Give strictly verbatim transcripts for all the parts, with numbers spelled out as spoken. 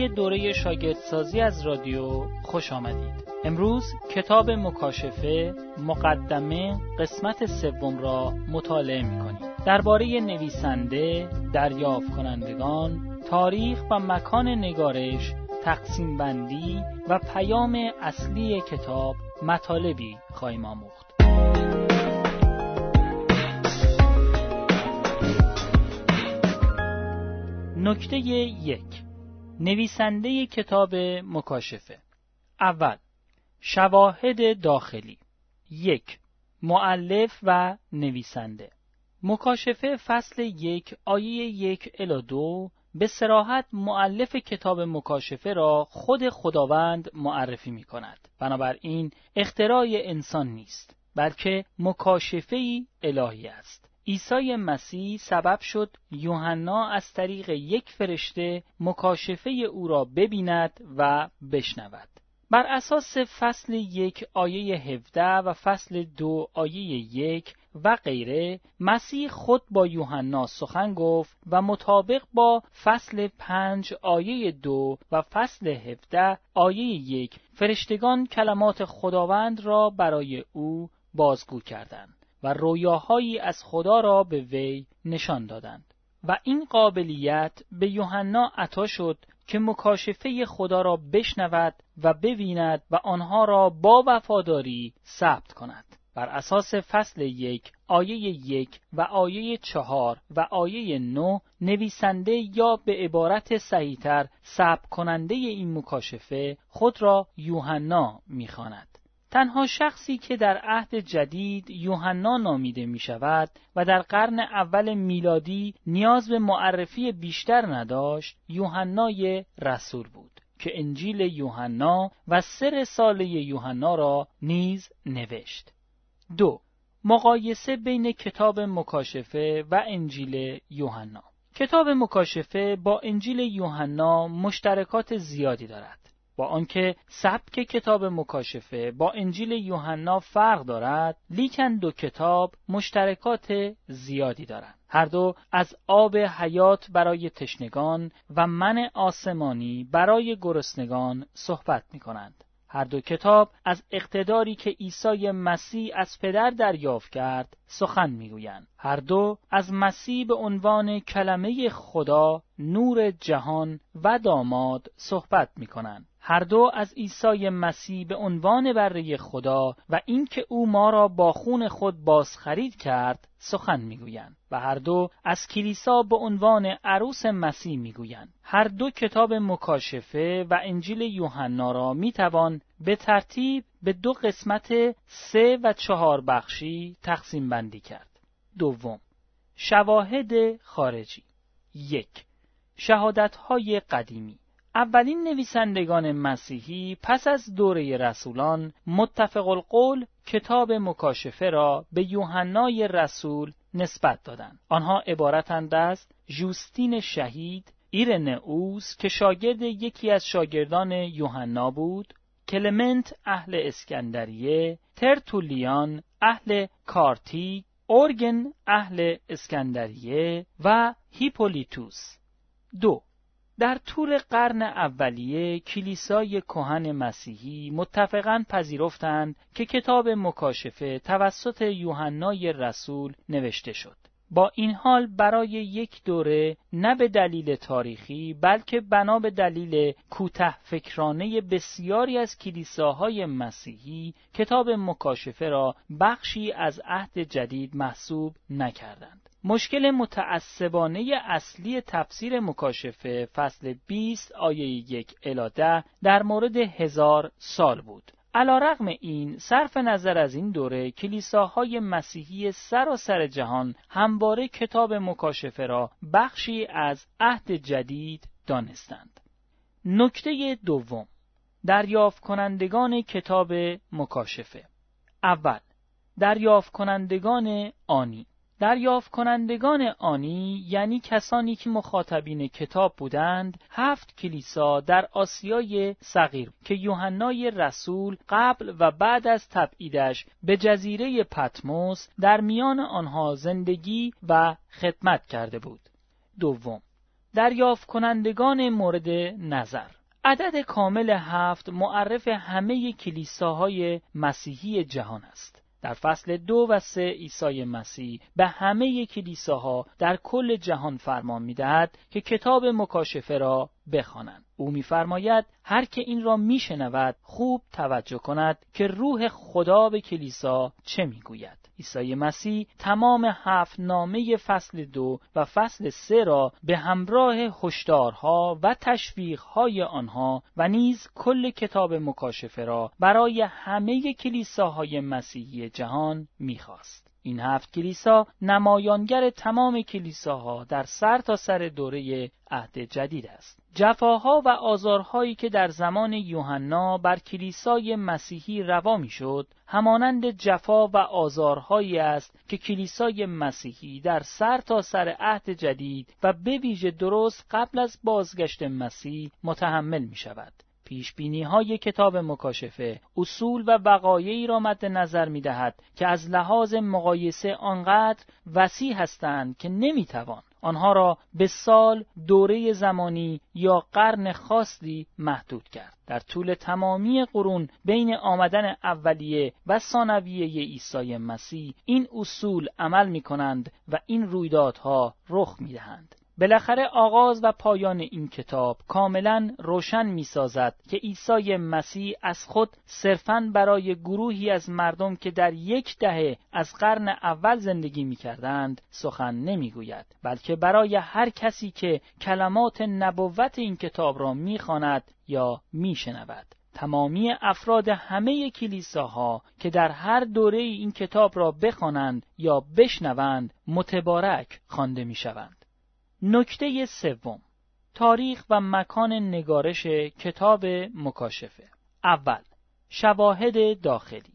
برنامه دوره شاگردسازی از رادیو خوش آمدید. امروز کتاب مکاشفه مقدمه قسمت سوم را مطالعه می‌کنیم. درباره نویسنده، دریافت کنندگان، تاریخ و مکان نگارش، تقسیم بندی و پیام اصلی کتاب مطالبی خواهیم آموخت. نکته یک، نویسنده کتاب مکاشفه. اول، شواهد داخلی. یک، مؤلف و نویسنده. مکاشفه فصل یک آیه یک الی دو به صراحت مؤلف کتاب مکاشفه را خود خداوند معرفی می کند. بنابراین اختراع انسان نیست، بلکه مکاشفه‌ای الهی است. عیسی مسیح سبب شد یوحنا از طریق یک فرشته مکاشفه او را ببیند و بشنود. بر اساس فصل یک آیه هفده و فصل دو آیه یک و غیره، مسیح خود با یوحنا سخن گفت و مطابق با فصل پنج آیه دو و فصل هفده آیه یک، فرشتگان کلمات خداوند را برای او بازگو کردند و رویاهایی از خدا را به وی نشان دادند و این قابلیت به یوحنا عطا شد که مکاشفه خدا را بشنود و ببیند و آنها را با وفاداری ثبت کند. بر اساس فصل یک آیه یک و آیه چهار و آیه نه، نویسنده یا به عبارت صحیح‌تر ثبت کننده این مکاشفه خود را یوحنا می‌خواند. تنها شخصی که در عهد جدید یوحنا نامیده می شود و در قرن اول میلادی نیاز به معرفی بیشتر نداشت، یوحنای رسول بود که انجیل یوحنا و سه رساله یوحنا را نیز نوشت. دو، مقایسه بین کتاب مکاشفه و انجیل یوحنا. کتاب مکاشفه با انجیل یوحنا مشترکات زیادی دارد. با آنکه سبک کتاب مکاشفه با انجیل یوحنا فرق دارد، لیکن دو کتاب مشترکات زیادی دارند. هر دو از آب حیات برای تشنگان و منع آسمانی برای گرسنگان صحبت می‌کنند. هر دو کتاب از اقتداری که عیسی مسیح از پدر دریافت کرد سخن می‌گویند. هر دو از مسیح به عنوان کلمه خدا، نور جهان و داماد صحبت می‌کنند. هر دو از عیسی مسیح به عنوان بره خدا و اینکه او ما را با خون خود بازخرید کرد سخن میگویند و هر دو از کلیسا به عنوان عروس مسیح میگویند. هر دو کتاب مکاشفه و انجیل یوحنا را میتوان به ترتیب به دو قسمت سه و چهار بخشی تقسیم بندی کرد. دوم، شواهد خارجی. یک، شهادت‌های قدیمی. اولین نویسندگان مسیحی پس از دوره رسولان متفق القول کتاب مکاشفه را به یوحنای رسول نسبت دادند. آنها عبارتند از جوستین شهید، ایرنئوس که شاگرد یکی از شاگردان یوحنا بود، کلمنت اهل اسکندریه، ترتولیان اهل کارتی، اورگن اهل اسکندریه و هیپولیتوس. دو، در طول قرن اولیه کلیسای کهن مسیحی متفقاً پذیرفتند که کتاب مکاشفه توسط یوحنای رسول نوشته شد. با این حال برای یک دوره نه به دلیل تاریخی بلکه بنا به دلیل کوته فکرانه بسیاری از کلیساهای مسیحی کتاب مکاشفه را بخشی از عهد جدید محسوب نکردند. مشکل متعصبانه اصلی تفسیر مکاشفه فصل بیست آیه یک الی ده در مورد هزار سال بود. علیرغم این، صرف نظر از این دوره، کلیساهای مسیحی سراسر جهان همواره کتاب مکاشفه را بخشی از عهد جدید دانستند. نکته دوم، دریافت کنندگان کتاب مکاشفه. اول، دریافت کنندگان آنی. دریافت کنندگان آنی یعنی کسانی که مخاطبین کتاب بودند. هفت کلیسا در آسیای صغیر که یوحنای رسول قبل و بعد از تبعیدش به جزیره پطموس در میان آنها زندگی و خدمت کرده بود. دوم، دریافت کنندگان مورد نظر. عدد کامل هفت معرف همه کلیساهای مسیحی جهان است. در فصل دو و سه عیسی مسیح به همه کلیساها در کل جهان فرمان می‌دهد که کتاب مکاشفه را بخوانند. او می‌فرماید هر که این را می‌شنود خوب توجه کند که روح خدا به کلیسا چه می‌گوید. عیسی مسیح تمام هفت نامه فصل دو و فصل سه را به همراه هشدارها و تشویق‌های آنها و نیز کل کتاب مکاشفه را برای همه کلیساهای مسیحی جهان می‌خواست. این هفت کلیسا نمایانگر تمام کلیساها در سر تا سر دوره عهد جدید است. جفاها و آزارهایی که در زمان یوحنا بر کلیسای مسیحی روا میشد، همانند جفا و آزارهایی است که کلیسای مسیحی در سر تا سر عهد جدید و به ویژه درست قبل از بازگشت مسیح متحمل می شود. پیشبینی‌های کتاب مکاشفه اصول و وقایعی را مد نظر می‌دهد که از لحاظ مقایسه آنقدر وسیع هستند که نمی‌توان آنها را به سال، دوره زمانی یا قرن خاصی محدود کرد. در طول تمامی قرون بین آمدن اولیه و ثانویه عیسی مسیح این اصول عمل می‌کنند و این رویدادها رخ می‌دهند. بالاخره آغاز و پایان این کتاب کاملا روشن می‌سازد که عیسی مسیح از خود صرفاً برای گروهی از مردم که در یک دهه از قرن اول زندگی می‌کردند سخن نمی‌گوید، بلکه برای هر کسی که کلمات نبوت این کتاب را می‌خواند یا می‌شنود. تمامی افراد همه کلیساها که در هر دوره این کتاب را بخوانند یا بشنوند متبارک خوانده می‌شوند. نکته سوم، تاریخ و مکان نگارش کتاب مکاشفه. اول، شواهد داخلی.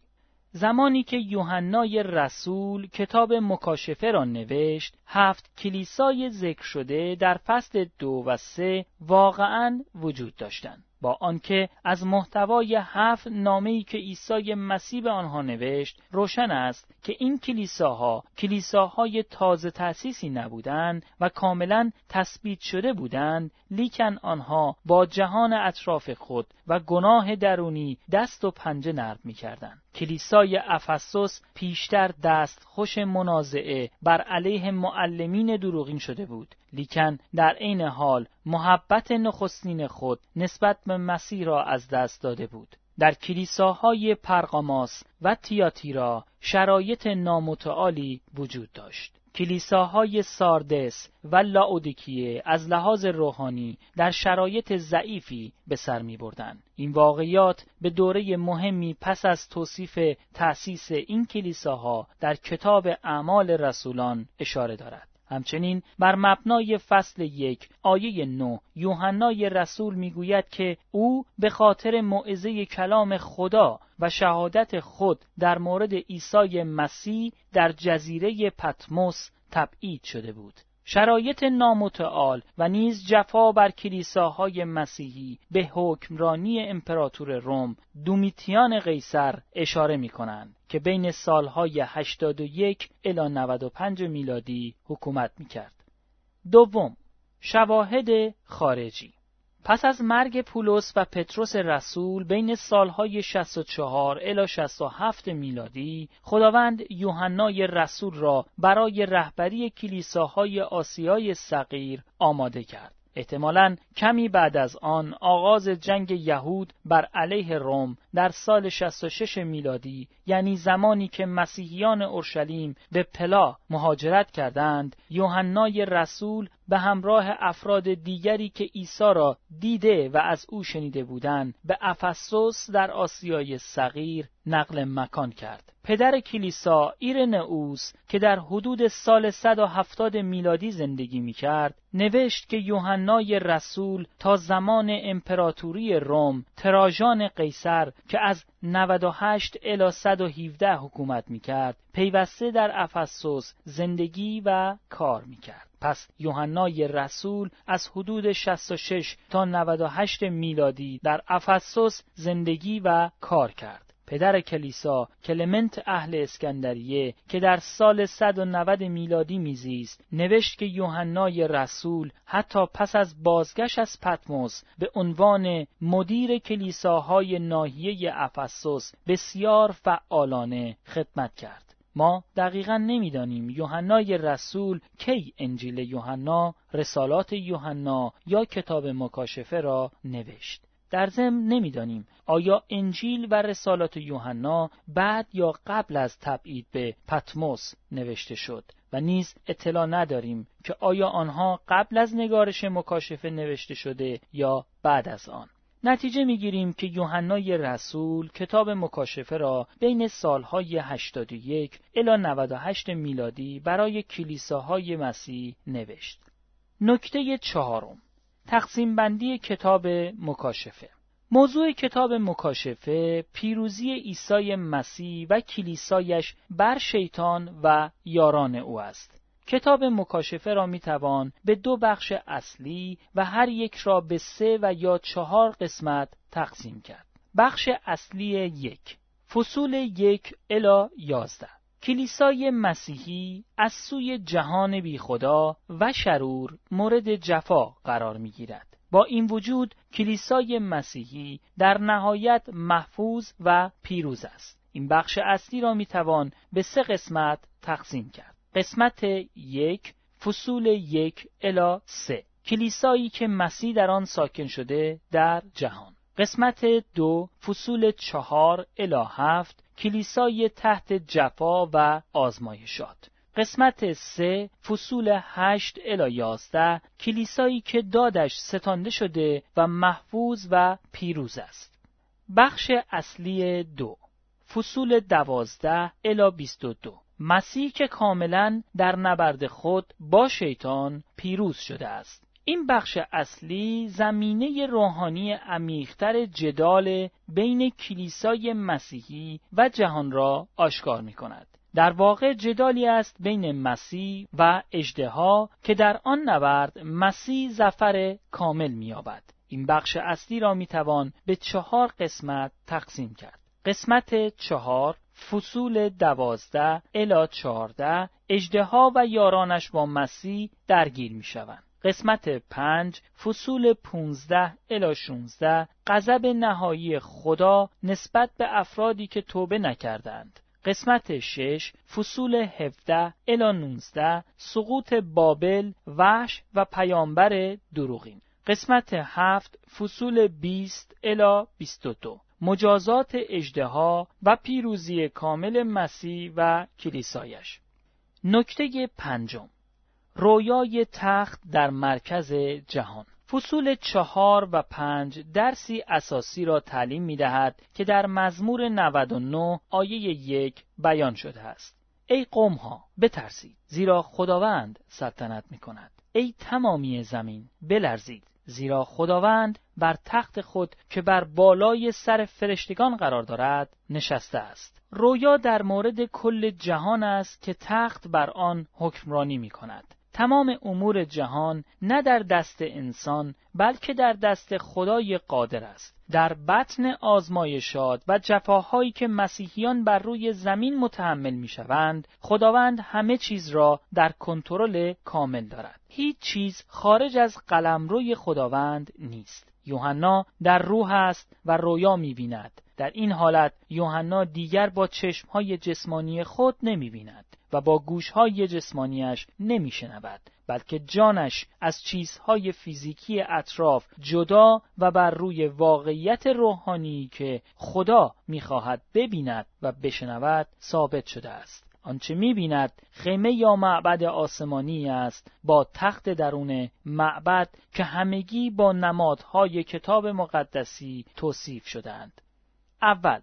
زمانی که یوحنای رسول کتاب مکاشفه را نوشت، هفت کلیسای ذکر شده در فصل دو و سه واقعاً وجود داشتند. با آنکه از محتوای هفت نامه‌ای که عیسی مسیح به آنها نوشت روشن است که این کلیساها کلیساهای تازه تأسیسی نبودند و کاملا تثبیت شده بودند، لیکن آنها با جهان اطراف خود و گناه درونی دست و پنجه نرم می‌کردند. کلیسای افسوس پیشتر دست خوش منازعه بر علیه معلمین دروغین شده بود، لیکن در عین حال محبت نخستین خود نسبت به مسیح را از دست داده بود. در کلیساهای پرگاماس و تیاتیرا شرایط نامتعالی وجود داشت. کلیساهای ساردس و لاودیکیه از لحاظ روحانی در شرایط ضعیفی به سر می بردن. این واقعیات به دوره مهمی پس از توصیف تأسیس این کلیساها در کتاب اعمال رسولان اشاره دارد. همچنین بر مبنای فصل یک آیه نه یوحنای رسول میگوید که او به خاطر موعظه کلام خدا و شهادت خود در مورد عیسی مسیح در جزیره پطموس تبعید شده بود. شرایط نامتعال و نیز جفا بر کلیساهای مسیحی به حکمرانی امپراتور روم دومیتیان قیصر اشاره می کنند که بین سالهای هشتاد و یک الی نود و پنج میلادی حکومت می کرد. دوم، شواهد خارجی. پس از مرگ پولس و پتروس رسول بین سالهای شصت و چهار الی شصت و هفت میلادی، خداوند یوحنای رسول را برای رهبری کلیساهای آسیای صغیر آماده کرد. احتمالاً کمی بعد از آن آغاز جنگ یهود بر علیه روم در سال شصت و شش میلادی، یعنی زمانی که مسیحیان اورشلیم به پلا مهاجرت کردند، یوحنای رسول به همراه افراد دیگری که عیسی را دیده و از او شنیده بودند به افسوس در آسیای صغیر نقل مکان کرد. پدر کلیسا ایرنئوس که در حدود سال صد و هفتاد میلادی زندگی می‌کرد، نوشت که یوحنای رسول تا زمان امپراتوری روم تراجان قیصر که از نود و هشت الی صد و هفده حکومت می‌کرد، پیوسته در افسوس زندگی و کار می‌کرد. پس یوحنای رسول از حدود شصت و شش تا نود و هشت میلادی در افسوس زندگی و کار کرد. پدر کلیسا، کلمنت اهل اسکندریه که در سال صد و نود میلادی میزیست، نوشت که یوحنای رسول حتی پس از بازگشت از پطموس به عنوان مدیر کلیساهای ناحیه افسوس بسیار فعالانه خدمت کرد. ما دقیقاً نمی‌دانیم یوحنای رسول کی انجیل یوحنا، رسالات یوحنا یا کتاب مکاشفه را نوشت. در ضمن نمی‌دانیم آیا انجیل و رسالات یوحنا بعد یا قبل از تبعید به پطموس نوشته شد و نیز اطلاع نداریم که آیا آنها قبل از نگارش مکاشفه نوشته شده یا بعد از آن. نتیجه می‌گیریم که یوحنای رسول کتاب مکاشفه را بین سالهای هشتاد و یک الی نود و هشت میلادی برای کلیساهای مسیح نوشت. نکته چهارم، تقسیم بندی کتاب مکاشفه. موضوع کتاب مکاشفه پیروزی عیسی مسیح و کلیسایش بر شیطان و یاران او است. کتاب مکاشفه را میتوان به دو بخش اصلی و هر یک را به سه و یا چهار قسمت تقسیم کرد. بخش اصلی یک، فصول یک الی یازده، کلیسای مسیحی از سوی جهان بی خدا و شرور مورد جفا قرار می گیرد. با این وجود کلیسای مسیحی در نهایت محفوظ و پیروز است. این بخش اصلی را می توان به سه قسمت تقسیم کرد. قسمت یک، فصول یک الی سه، کلیسایی که مسیح در آن ساکن شده در جهان. قسمت دو، فصول چهار الی هفت، کلیسای تحت جفا و آزمایشات. قسمت سه، فصول هشت الی یازده، کلیسایی که دادش ستانده شده و محفوظ و پیروز است. بخش اصلی دو، فصول دوازده الی بیست و دو، مسیح که کاملا در نبرد خود با شیطان پیروز شده است. این بخش اصلی زمینه روحانی عمیق‌تر جدال بین کلیسای مسیحی و جهان را آشکار می‌کند. در واقع جدالی است بین مسیح و اژدها که در آن نبرد مسیح ظفر کامل می‌یابد. این بخش اصلی را می‌توان به چهار قسمت تقسیم کرد. قسمت چهار، فصول دوازده الی چهارده، اژدها و یارانش با مسیح درگیر می شوند. قسمت پنج، فصول پانزده الی شانزده، غضب نهایی خدا نسبت به افرادی که توبه نکردند. قسمت شش، فصول هفده الی نوزده، سقوط بابل، وحش و پیامبر دروغین. قسمت هفت، فصول بیست الی بیست و دو، مجازات اژدها و پیروزی کامل مسیح و کلیسایش. نکته پنجم، رویای تخت در مرکز جهان. فصول چهار و پنج درسی اساسی را تعلیم می دهد که در مزمور نود و نه آیه یک بیان شده است. ای قوم ها بترسید زیرا خداوند سلطنت می کند. ای تمامی زمین بلرزید زیرا خداوند بر تخت خود که بر بالای سر فرشتگان قرار دارد نشسته است. رویا در مورد کل جهان است که تخت بر آن حکمرانی می کند. تمام امور جهان نه در دست انسان بلکه در دست خدای قادر است. در بطن آزمایشات و جفاهایی که مسیحیان بر روی زمین متحمل می شوند، خداوند همه چیز را در کنترل کامل دارد. هیچ چیز خارج از قلمروی خداوند نیست. یوحنا در روح است و رویا می بیند. در این حالت یوحنا دیگر با چشمهای جسمانی خود نمی بیند و با گوشهای جسمانیش نمی شنود، بلکه جانش از چیزهای فیزیکی اطراف جدا و بر روی واقعیت روحانی که خدا می خواهد ببیند و بشنود ثابت شده است. آنچه می بیند خیمه یا معبد آسمانی است با تخت درون معبد که همگی با نمادهای کتاب مقدسی توصیف شدند. اول،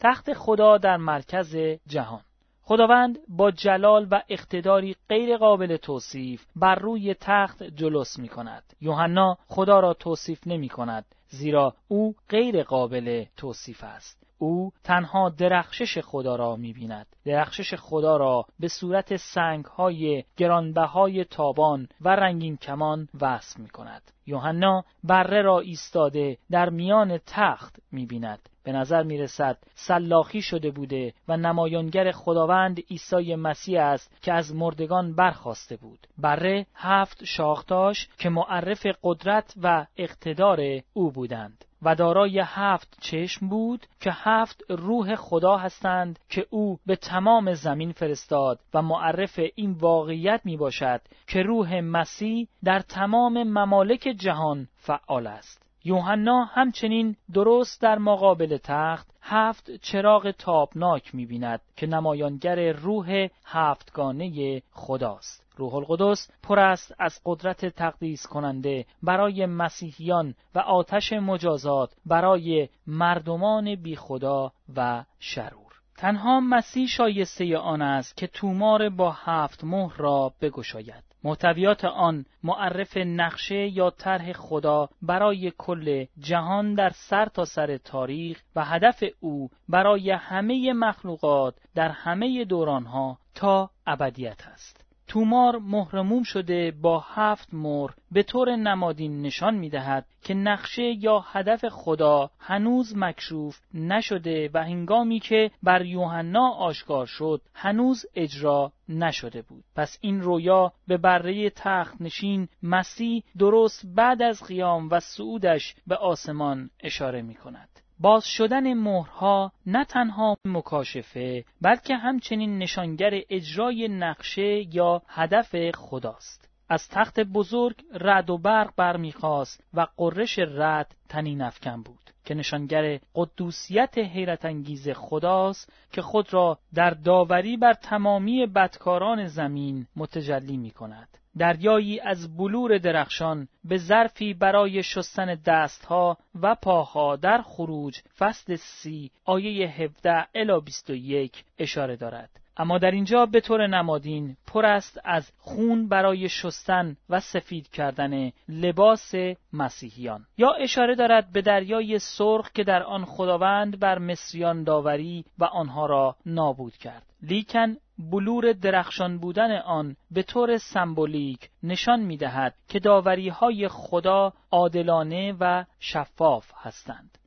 تخت خدا در مرکز جهان. خداوند با جلال و اقتداری غیر قابل توصیف بر روی تخت جلوس می کند. یوحنا خدا را توصیف نمی کند زیرا او غیر قابل توصیف است. او تنها درخشش خدا را می بیند. درخشش خدا را به صورت سنگهای گرانبهای تابان و رنگین کمان وصف می کند. یوحنا بره را ایستاده در میان تخت می بیند به نظر می رسد سلاخی شده بوده و نمایانگر خداوند عیسی مسیح است که از مردگان برخاسته بود. بره هفت شاخ داشت که معرف قدرت و اقتدار او بودند و دارای هفت چشم بود که هفت روح خدا هستند که او به تمام زمین فرستاد و معرف این واقعیت می باشد که روح مسیح در تمام ممالک جهان فعال است. یوحنا همچنین درست در مقابل تخت هفت چراغ تابناک می‌بیند که نمایانگر روح هفتگانه خداست. روح القدس پر است از قدرت تقدیس کننده برای مسیحیان و آتش مجازات برای مردمان بی خدا و شرور. تنها مسیح شایسته آن است که تومار با هفت مهر را بگشاید. محتویات آن معرف نقشه یا طرح خدا برای کل جهان در سر تا سر تاریخ و هدف او برای همه مخلوقات در همه دورانها تا ابدیت است. تومار مهرموم شده با هفت مهر به طور نمادین نشان می‌دهد که نقشه یا هدف خدا هنوز مکشوف نشده و هنگامی که بر یوحنا آشکار شد هنوز اجرا نشده بود. پس این رویا به بره تخت نشین مسیح درست بعد از قیام و صعودش به آسمان اشاره می‌کند. باز شدن مهرها نه تنها مکاشفه بلکه همچنین نشانگر اجرای نقشه یا هدف خداست. از تخت بزرگ رعد و برق برمیخاست و قرش رعد طنین افکن بود که نشانگر قدوسیت حیرت انگیز خداست که خود را در داوری بر تمامی بدکاران زمین متجلی میکند. دریایی از بلور درخشان به ظرفی برای شستن دستها و پاها در خروج فصل سی آیه هفده الی بیست و یک اشاره دارد. اما در اینجا به طور نمادین پر است از خون برای شستن و سفید کردن لباس مسیحیان. یا اشاره دارد به دریای سرخ که در آن خداوند بر مصریان داوری و آنها را نابود کرد. لیکن بلور درخشان بودن آن به طور سمبولیک نشان می‌دهد که داوری‌های خدا عادلانه و شفاف هستند.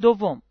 دوم،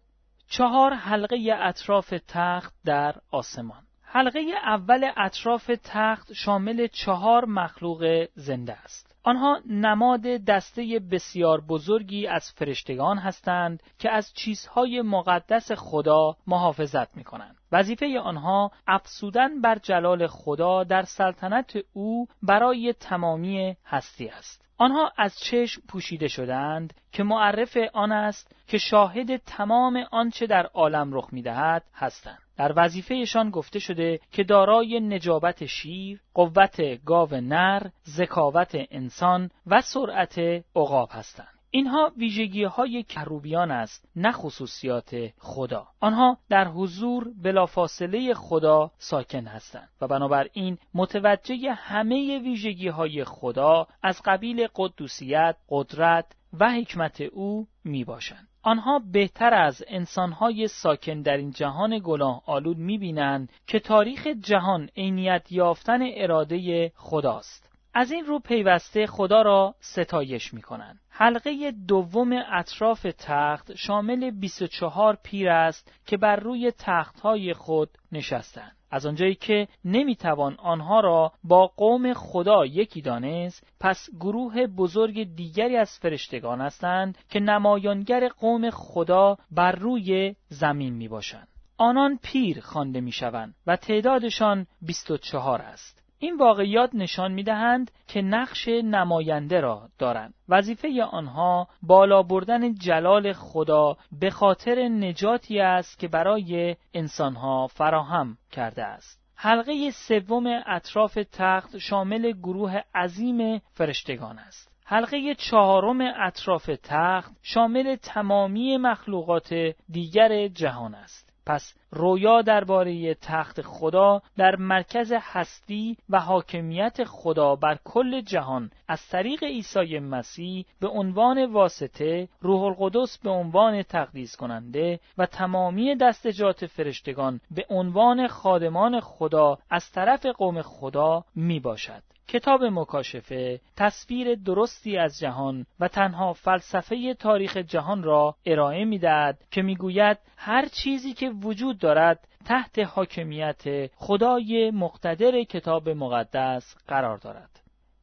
چهار حلقه اطراف تخت در آسمان. حلقه اول اطراف تخت شامل چهار مخلوق زنده است. آنها نماد دسته بسیار بزرگی از فرشتگان هستند که از چیزهای مقدس خدا محافظت می‌کنند. وظیفه آنها افزودن بر جلال خدا در سلطنت او برای تمامی هستی است. آنها از چشم پوشیده شدند که معرف آن است که شاهد تمام آنچه در عالم رخ می‌دهد هستند. در وظیفهشان گفته شده که دارای نجابت شیر، قوت گاو نر، ذکاوت انسان و سرعت عقاب هستند. اینها ویژگی‌های کروبیان است، نه خصوصیات خدا. آنها در حضور بلافاصله خدا ساکن هستند و بنابراین متوجه همه ویژگی‌های خدا از قبیل قدوسیت، قدرت و حکمت او میباشند. آنها بهتر از انسانهای ساکن در این جهان گناه آلود میبینند که تاریخ جهان عینیت یافتن اراده خداست. از این رو پیوسته خدا را ستایش میکنند. حلقه دوم اطراف تخت شامل بیست و چهار پیر است که بر روی تختهای خود نشستند. از آنجایی که نمیتوان آنها را با قوم خدا یکی دانست، پس گروه بزرگ دیگری از فرشتگان هستند که نمایانگر قوم خدا بر روی زمین میباشند. آنان پیر خوانده میشوند و تعدادشان بیست و چهار است. این واقعیات نشان می‌دهند که نقش نماینده را دارند. وظیفه آنها بالا بردن جلال خدا به خاطر نجاتی است که برای انسانها فراهم کرده است. حلقه سوم اطراف تخت شامل گروه عظیم فرشتگان است. حلقه چهارم اطراف تخت شامل تمامی مخلوقات دیگر جهان است. پس رویا درباره تخت خدا در مرکز هستی و حاکمیت خدا بر کل جهان از طریق عیسی مسیح به عنوان واسطه، روح القدس به عنوان تقدیس کننده و تمامی دستجات فرشتگان به عنوان خادمان خدا از طرف قوم خدا می باشد. کتاب مکاشفه تصویر درستی از جهان و تنها فلسفه تاریخ جهان را ارائه می‌دهد که می‌گوید هر چیزی که وجود دارد تحت حاکمیت خدای مقتدر کتاب مقدس قرار دارد.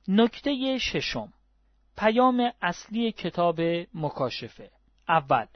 نکته ششم، پیام اصلی کتاب مکاشفه. اول،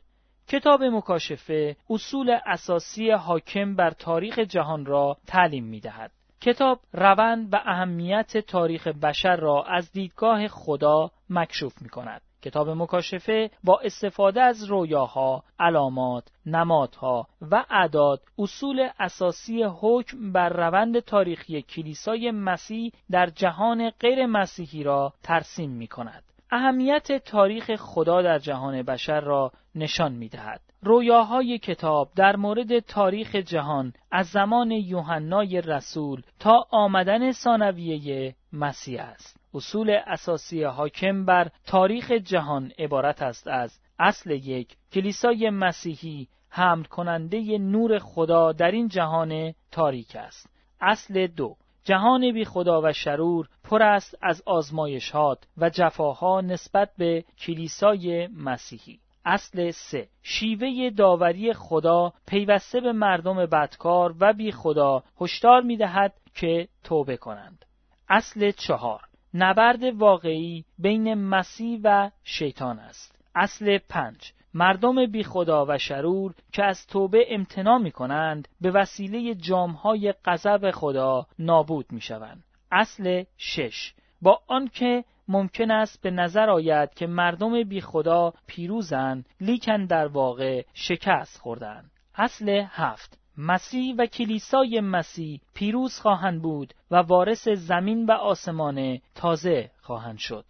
کتاب مکاشفه اصول اساسی حاکم بر تاریخ جهان را تعلیم می‌دهد. کتاب روند و اهمیت تاریخ بشر را از دیدگاه خدا مکشوف می‌کند. کتاب مکاشفه با استفاده از رویاها، علامات، نمادها و اعداد اصول اساسی حکم بر روند تاریخی کلیسای مسیح در جهان غیر مسیحی را ترسیم می‌کند. اهمیت تاریخ خدا در جهان بشر را نشان می‌دهد. رویاهای کتاب در مورد تاریخ جهان از زمان یوحنای رسول تا آمدن ثانویه مسیح است. اصول اساسی حاکم بر تاریخ جهان عبارت است از اصل یک، کلیسای مسیحی حمل کننده نور خدا در این جهان تاریک است. اصل دو، جهان بی خدا و شرور پر است از آزمایشات و جفاها نسبت به کلیسای مسیحی. اصل سه، شیوه داوری خدا پیوسته به مردم بدکار و بی خدا هشدار می‌دهد که توبه کنند. اصل چهار، نبرد واقعی بین مسیح و شیطان است. اصل پنج، مردم بی خدا و شرور که از توبه امتناع می‌کنند به وسیله جام‌های غضب خدا نابود می‌شوند. اصل شش، با آنکه ممکن است به نظر آید که مردم بی خدا پیروزند، لیکن در واقع شکست خوردند. اصل هفت، مسیح و کلیسای مسیح پیروز خواهند بود و وارث زمین و آسمان تازه خواهند شد.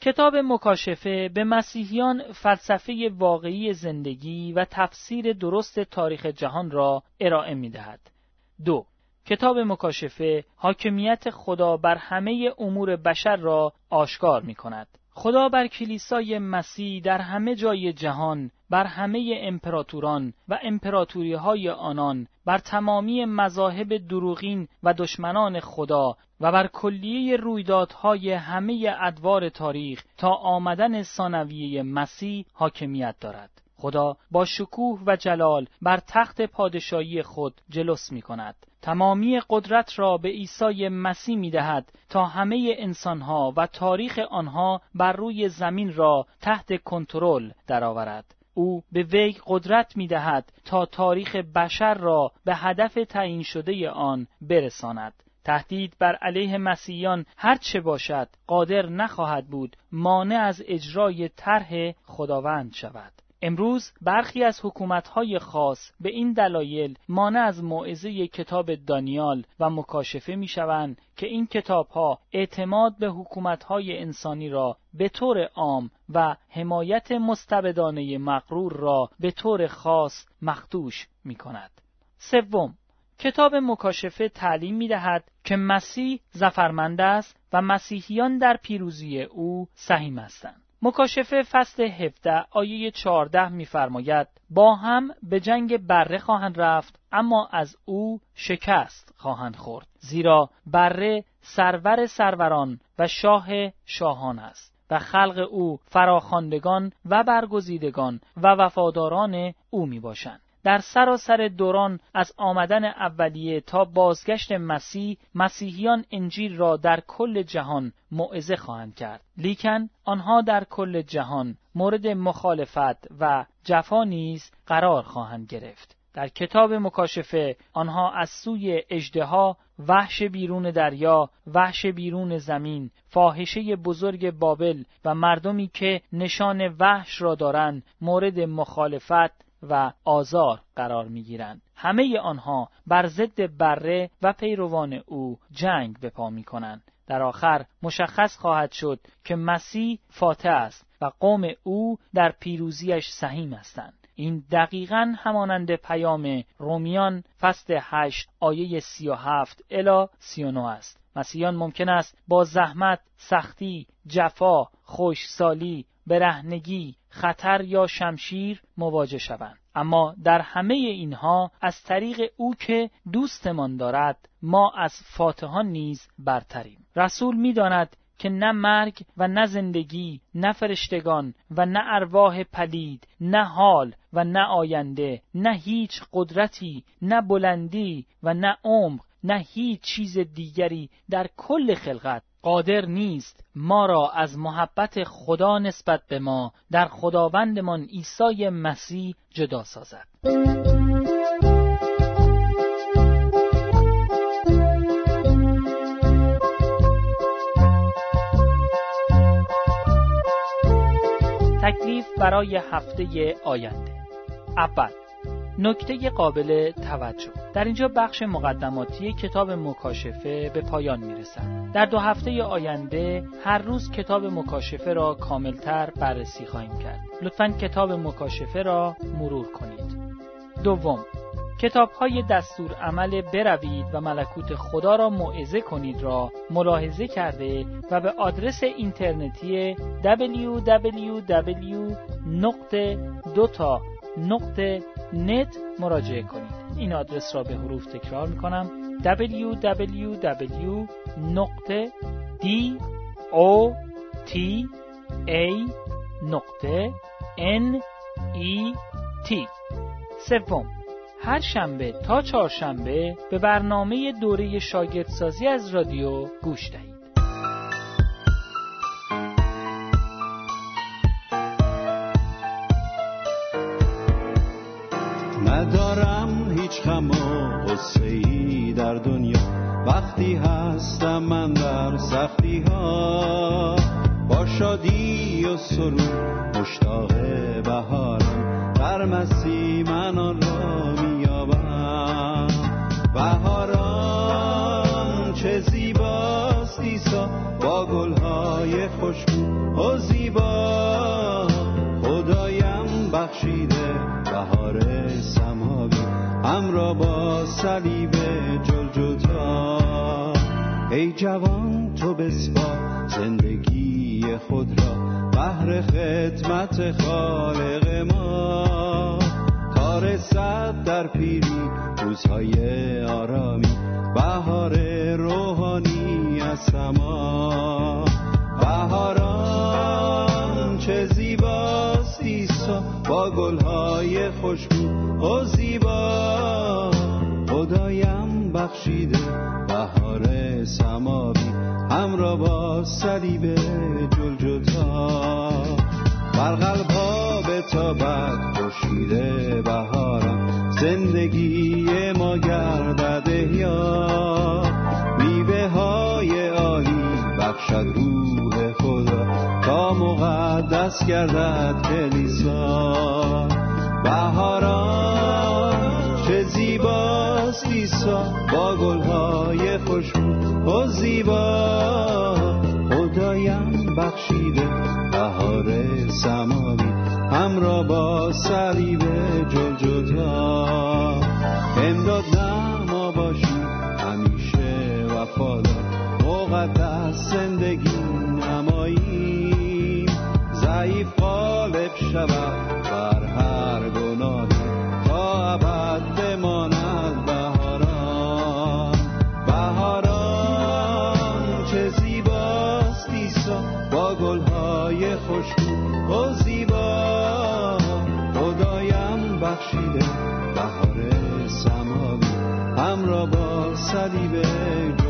کتاب مکاشفه به مسیحیان فلسفه واقعی زندگی و تفسیر درست تاریخ جهان را ارائه می‌دهد. دو، کتاب مکاشفه حاکمیت خدا بر همه امور بشر را آشکار می‌کند. خدا بر کلیسای مسیح در همه جای جهان، بر همه امپراتوران و امپراتوری‌های آنان، بر تمامی مذاهب دروغین و دشمنان خدا و بر کلیه رویدادهای همه ادوار تاریخ تا آمدن ثانویه مسیح حاکمیت دارد. خدا با شکوه و جلال بر تخت پادشاهی خود جلوس می‌کند. تمامی قدرت را به عیسی مسیح می‌دهد تا همه انسان‌ها و تاریخ آنها بر روی زمین را تحت کنترل درآورد. او به وی قدرت می‌دهد تا تاریخ بشر را به هدف تعیین شده آن برساند. تهدید بر علیه مسیحیان هر چه باشد قادر نخواهد بود مانع از اجرای طرح خداوند شود. امروز برخی از حکومت‌های خاص به این دلایل مانع از موعظه کتاب دانیال و مکاشفه می‌شوند که این کتاب‌ها اعتماد به حکومت‌های انسانی را به طور عام و حمایت مستبدانه مغرور را به طور خاص مخدوش می‌کند. سوم، کتاب مکاشفه تعلیم می‌دهد که مسیح ظفرمند است و مسیحیان در پیروزی او سهیم هستند. مکاشفه فصل هفده آیه چهارده می‌فرماید: با هم به جنگ بره خواهند رفت، اما از او شکست خواهند خورد، زیرا بره سرور سروران و شاه شاهان است و خلق او فراخواندگان و برگزیدگان و وفاداران او می‌باشند. در سراسر دوران از آمدن اولیه تا بازگشت مسیح، مسیحیان انجیل را در کل جهان موعظه خواهند کرد، لیکن آنها در کل جهان مورد مخالفت و جفا نیز قرار خواهند گرفت. در کتاب مکاشفه آنها از سوی اژدها، وحش بیرون دریا، وحش بیرون زمین، فاحشه بزرگ بابل و مردمی که نشان وحش را دارند مورد مخالفت و آزار قرار می‌گیرند. همه آنها بر ضد بره و پیروان او جنگ به پا می‌کنند. در آخر مشخص خواهد شد که مسیح فاتح است و قوم او در پیروزیش سهیم هستند. این دقیقاً همانند پیام رومیان فصل هشت آیه سی و هفت الی سی و نه است. مسیحیان ممکن است با زحمت، سختی، جفا، خوش‌سالی، برهنگی، خطر یا شمشیر مواجه شوند، اما در همه اینها از طریق او که دوستمان دارد ما از فاتحان نیز برتریم. رسول می داند که نه مرگ و نه زندگی، نه فرشتگان و نه ارواح پلید، نه حال و نه آینده، نه هیچ قدرتی، نه بلندی و نه عمق، نه هیچ چیز دیگری در کل خلقت قادر نیست ما را از محبت خدا نسبت به ما در خداوندمان عیسی مسیح جدا سازد. تکلیف برای هفته آینده. اول، نکته قابل توجه. در اینجا بخش مقدماتی کتاب مکاشفه به پایان میرسد. در دو هفته آینده هر روز کتاب مکاشفه را کاملتر بررسی خواهیم کرد. لطفاً کتاب مکاشفه را مرور کنید. دوم، کتاب‌های دستور عمل بروید و ملکوت خدا را موعظه کنید را ملاحظه کرده و به آدرس اینترنتی دبلیو دبلیو دبلیو نقطه دوتا نقطه نت مراجعه کنید. این آدرس را به حروف تکرار می‌کنم: دبلیو دبلیو دبلیو نقطه دوتا نقطه نت. سوم، هر شنبه تا چهارشنبه به برنامه دوره شاگردسازی از رادیو گوش دهید. ندارم هیچ غم و غصه‌ای در دنیا، وقتی هستم من در سختی ها، با شادی و سرور مشتاق بهارم، در مسیح من آن را می‌یابم. بهاران چه زیباست عیسی، با گل‌های خوشبو و زیبا، خدایم بخشیده بهار سماوی، هم را با صلیب جلجتا. ای جوان تو بسپار زندگی خود را بهر خدمت خالق ما، تا رسد در پیری روزهای آرامی، بهار روحانی از سما. بهاران چه زیباست عیسی، با گلهای خوشبو و زیبا، خدایم بخشیده بهار سماوی، هم را با صلیب جلجتا. بر قلب‌ها بتابد خورشید بهارم، زندگی ما گردد احیا، میوه‌های عالی بخشد روح خدا، تا مقدس گردد کلیسا. بهاران چه زیباست عیسی، با گل‌های خوشبو و زیبا، خدایم بخشیده بهار سماوی، هم را با صلیب جلجتا. امداد ما باشی همیشه وفادار، مقدس زندگی نماییم، ضعیف غالب شود بر هر گناه، تا ابد بماند بهاران. بهاران چه زیباست عیسی، با گل‌های خوشبو و زیبا، خدایم بخشیده بهار سماوی، هم را با صلیب